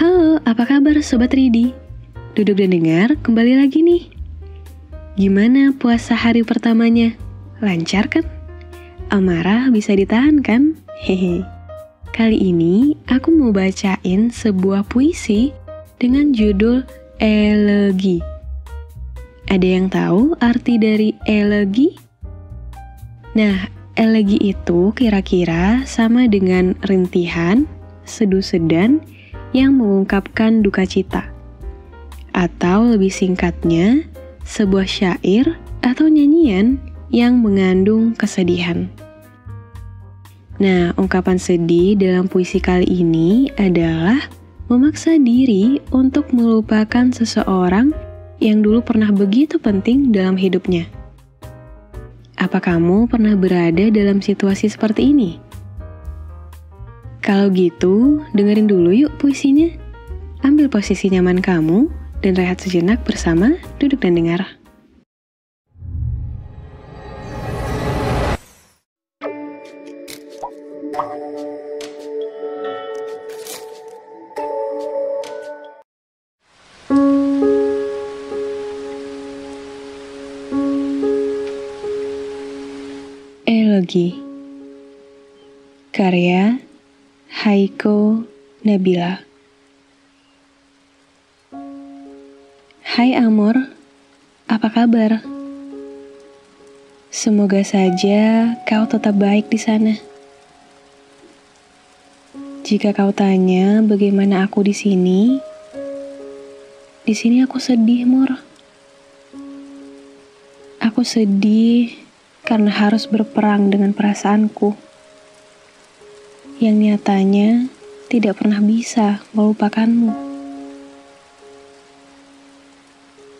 Halo, apa kabar Sobat Ridi? Duduk dan dengar, kembali lagi nih. Gimana puasa hari pertamanya? Lancar kan? Amarah bisa ditahan kan? Hehe. Kali ini aku mau bacain sebuah puisi dengan judul Elegi. Ada yang tahu arti dari elegi? Nah, elegi itu kira-kira sama dengan rintihan, sedu-sedan yang mengungkapkan duka cita. Atau lebih singkatnya, sebuah syair atau nyanyian yang mengandung kesedihan. Nah, ungkapan sedih dalam puisi kali ini adalah memaksa diri untuk melupakan seseorang yang dulu pernah begitu penting dalam hidupnya. Apa kamu pernah berada dalam situasi seperti ini? Kalau gitu, dengerin dulu yuk puisinya. Ambil posisi nyaman kamu dan rehat sejenak bersama Duduk dan Dengar. Elegi, karya Hi, Ko, Nabila. Hai Amor, apa kabar? Semoga saja kau tetap baik di sana. Jika kau tanya bagaimana aku di sini aku sedih, Mor. Aku sedih karena harus berperang dengan perasaanku, yang nyatanya tidak pernah bisa melupakanmu.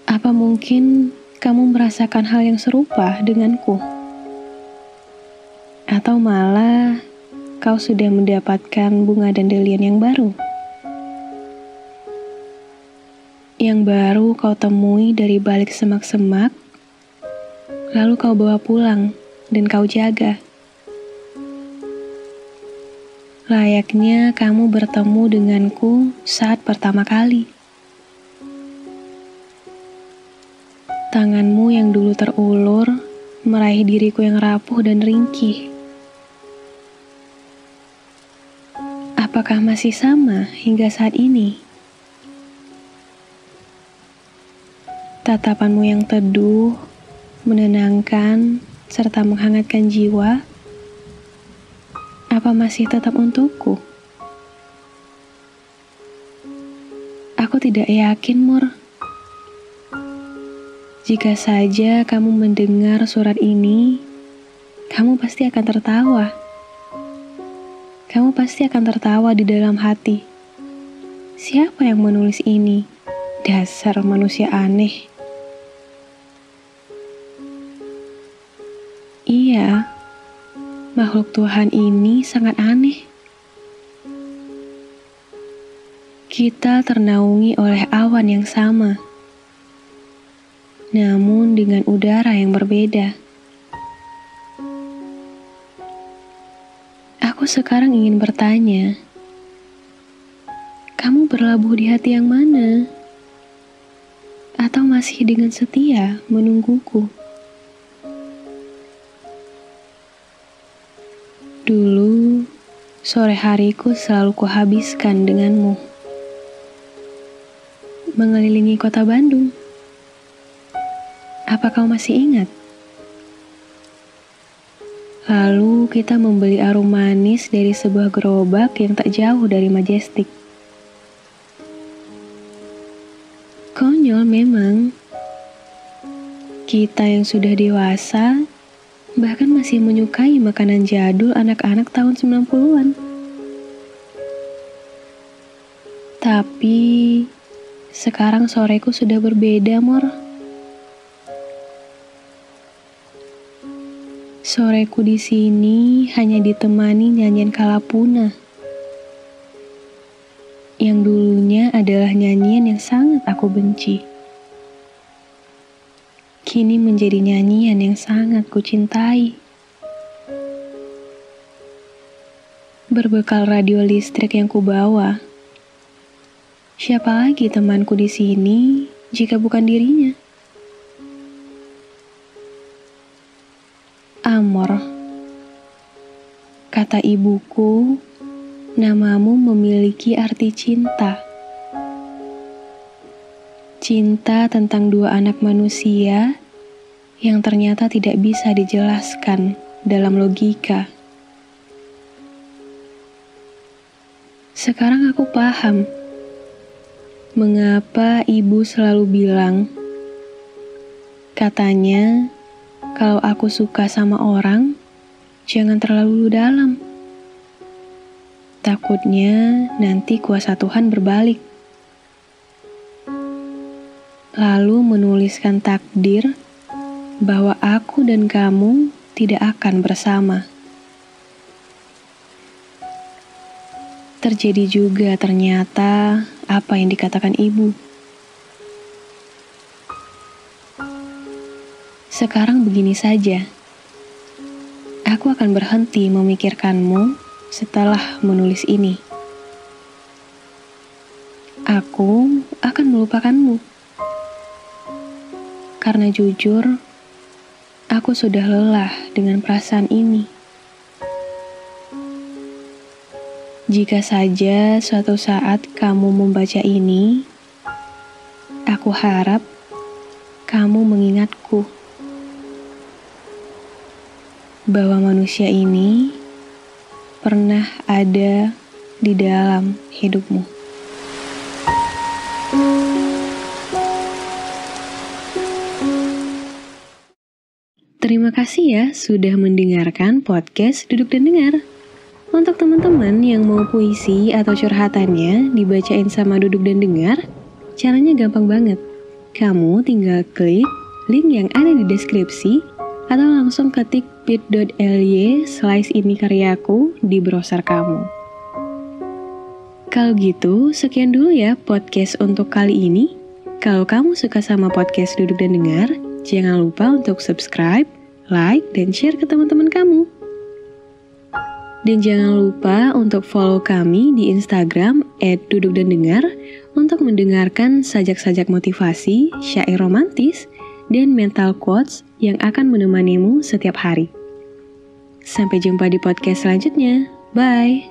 Apa mungkin kamu merasakan hal yang serupa denganku? Atau malah kau sudah mendapatkan bunga dandelion yang baru? Yang baru kau temui dari balik semak-semak, lalu kau bawa pulang dan kau jaga. Layaknya kamu bertemu denganku saat pertama kali. Tanganmu yang dulu terulur meraih diriku yang rapuh dan ringkih. Apakah masih sama hingga saat ini? Tatapanmu yang teduh, menenangkan, serta menghangatkan jiwa, apa masih tetap untukku? Aku tidak yakin, Mor. Jika saja kamu mendengar surat ini, kamu pasti akan tertawa. Kamu pasti akan tertawa di dalam hati. Siapa yang menulis ini? Dasar manusia aneh. Iya. Makhluk Tuhan ini sangat aneh. Kita ternaungi oleh awan yang sama, namun dengan udara yang berbeda. Aku sekarang ingin bertanya, kamu berlabuh di hati yang mana? Atau masih dengan setia menungguku? Dulu, sore hariku selalu kuhabiskan denganmu, mengelilingi kota Bandung. Apa kau masih ingat? Lalu kita membeli arum manis dari sebuah gerobak yang tak jauh dari Majestic. Konyol memang, kita yang sudah dewasa bahkan masih menyukai makanan jadul anak-anak tahun 90-an. Tapi sekarang soreku sudah berbeda, Mor. Soreku di sini hanya ditemani nyanyian kalapuna, yang dulunya adalah nyanyian yang sangat aku benci. Kini menjadi nyanyian yang sangat kucintai. Berbekal radio listrik yang kubawa, Siapa lagi temanku di sini jika bukan dirinya? Amor, kata ibuku, namamu memiliki arti cinta. Cinta tentang dua anak manusia yang ternyata tidak bisa dijelaskan dalam logika. Sekarang aku paham mengapa ibu selalu bilang, katanya, kalau aku suka sama orang, jangan terlalu dalam. Takutnya nanti kuasa Tuhan berbalik. Lalu menuliskan takdir bahwa aku dan kamu tidak akan bersama. Terjadi juga ternyata apa yang dikatakan ibu. Sekarang begini saja. Aku akan berhenti memikirkanmu setelah menulis ini. Aku akan melupakanmu. Karena jujur, aku sudah lelah dengan perasaan ini. Jika saja suatu saat kamu membaca ini, aku harap kamu mengingatku bahwa manusia ini pernah ada di dalam hidupmu. Terima kasih ya sudah mendengarkan podcast Duduk dan Dengar. Untuk teman-teman yang mau puisi atau curhatannya dibacain sama Duduk dan Dengar, caranya gampang banget. Kamu tinggal klik link yang ada di deskripsi atau langsung ketik bit.ly/inikaryaku di browser kamu. Kalau gitu, sekian dulu ya podcast untuk kali ini. Kalau kamu suka sama podcast Duduk dan Dengar, jangan lupa untuk subscribe, like, dan share ke teman-teman kamu. Dan jangan lupa untuk follow kami di Instagram @dudukdandengar untuk mendengarkan sajak-sajak motivasi, syair romantis, dan mental quotes yang akan menemanimu setiap hari. Sampai jumpa di podcast selanjutnya. Bye!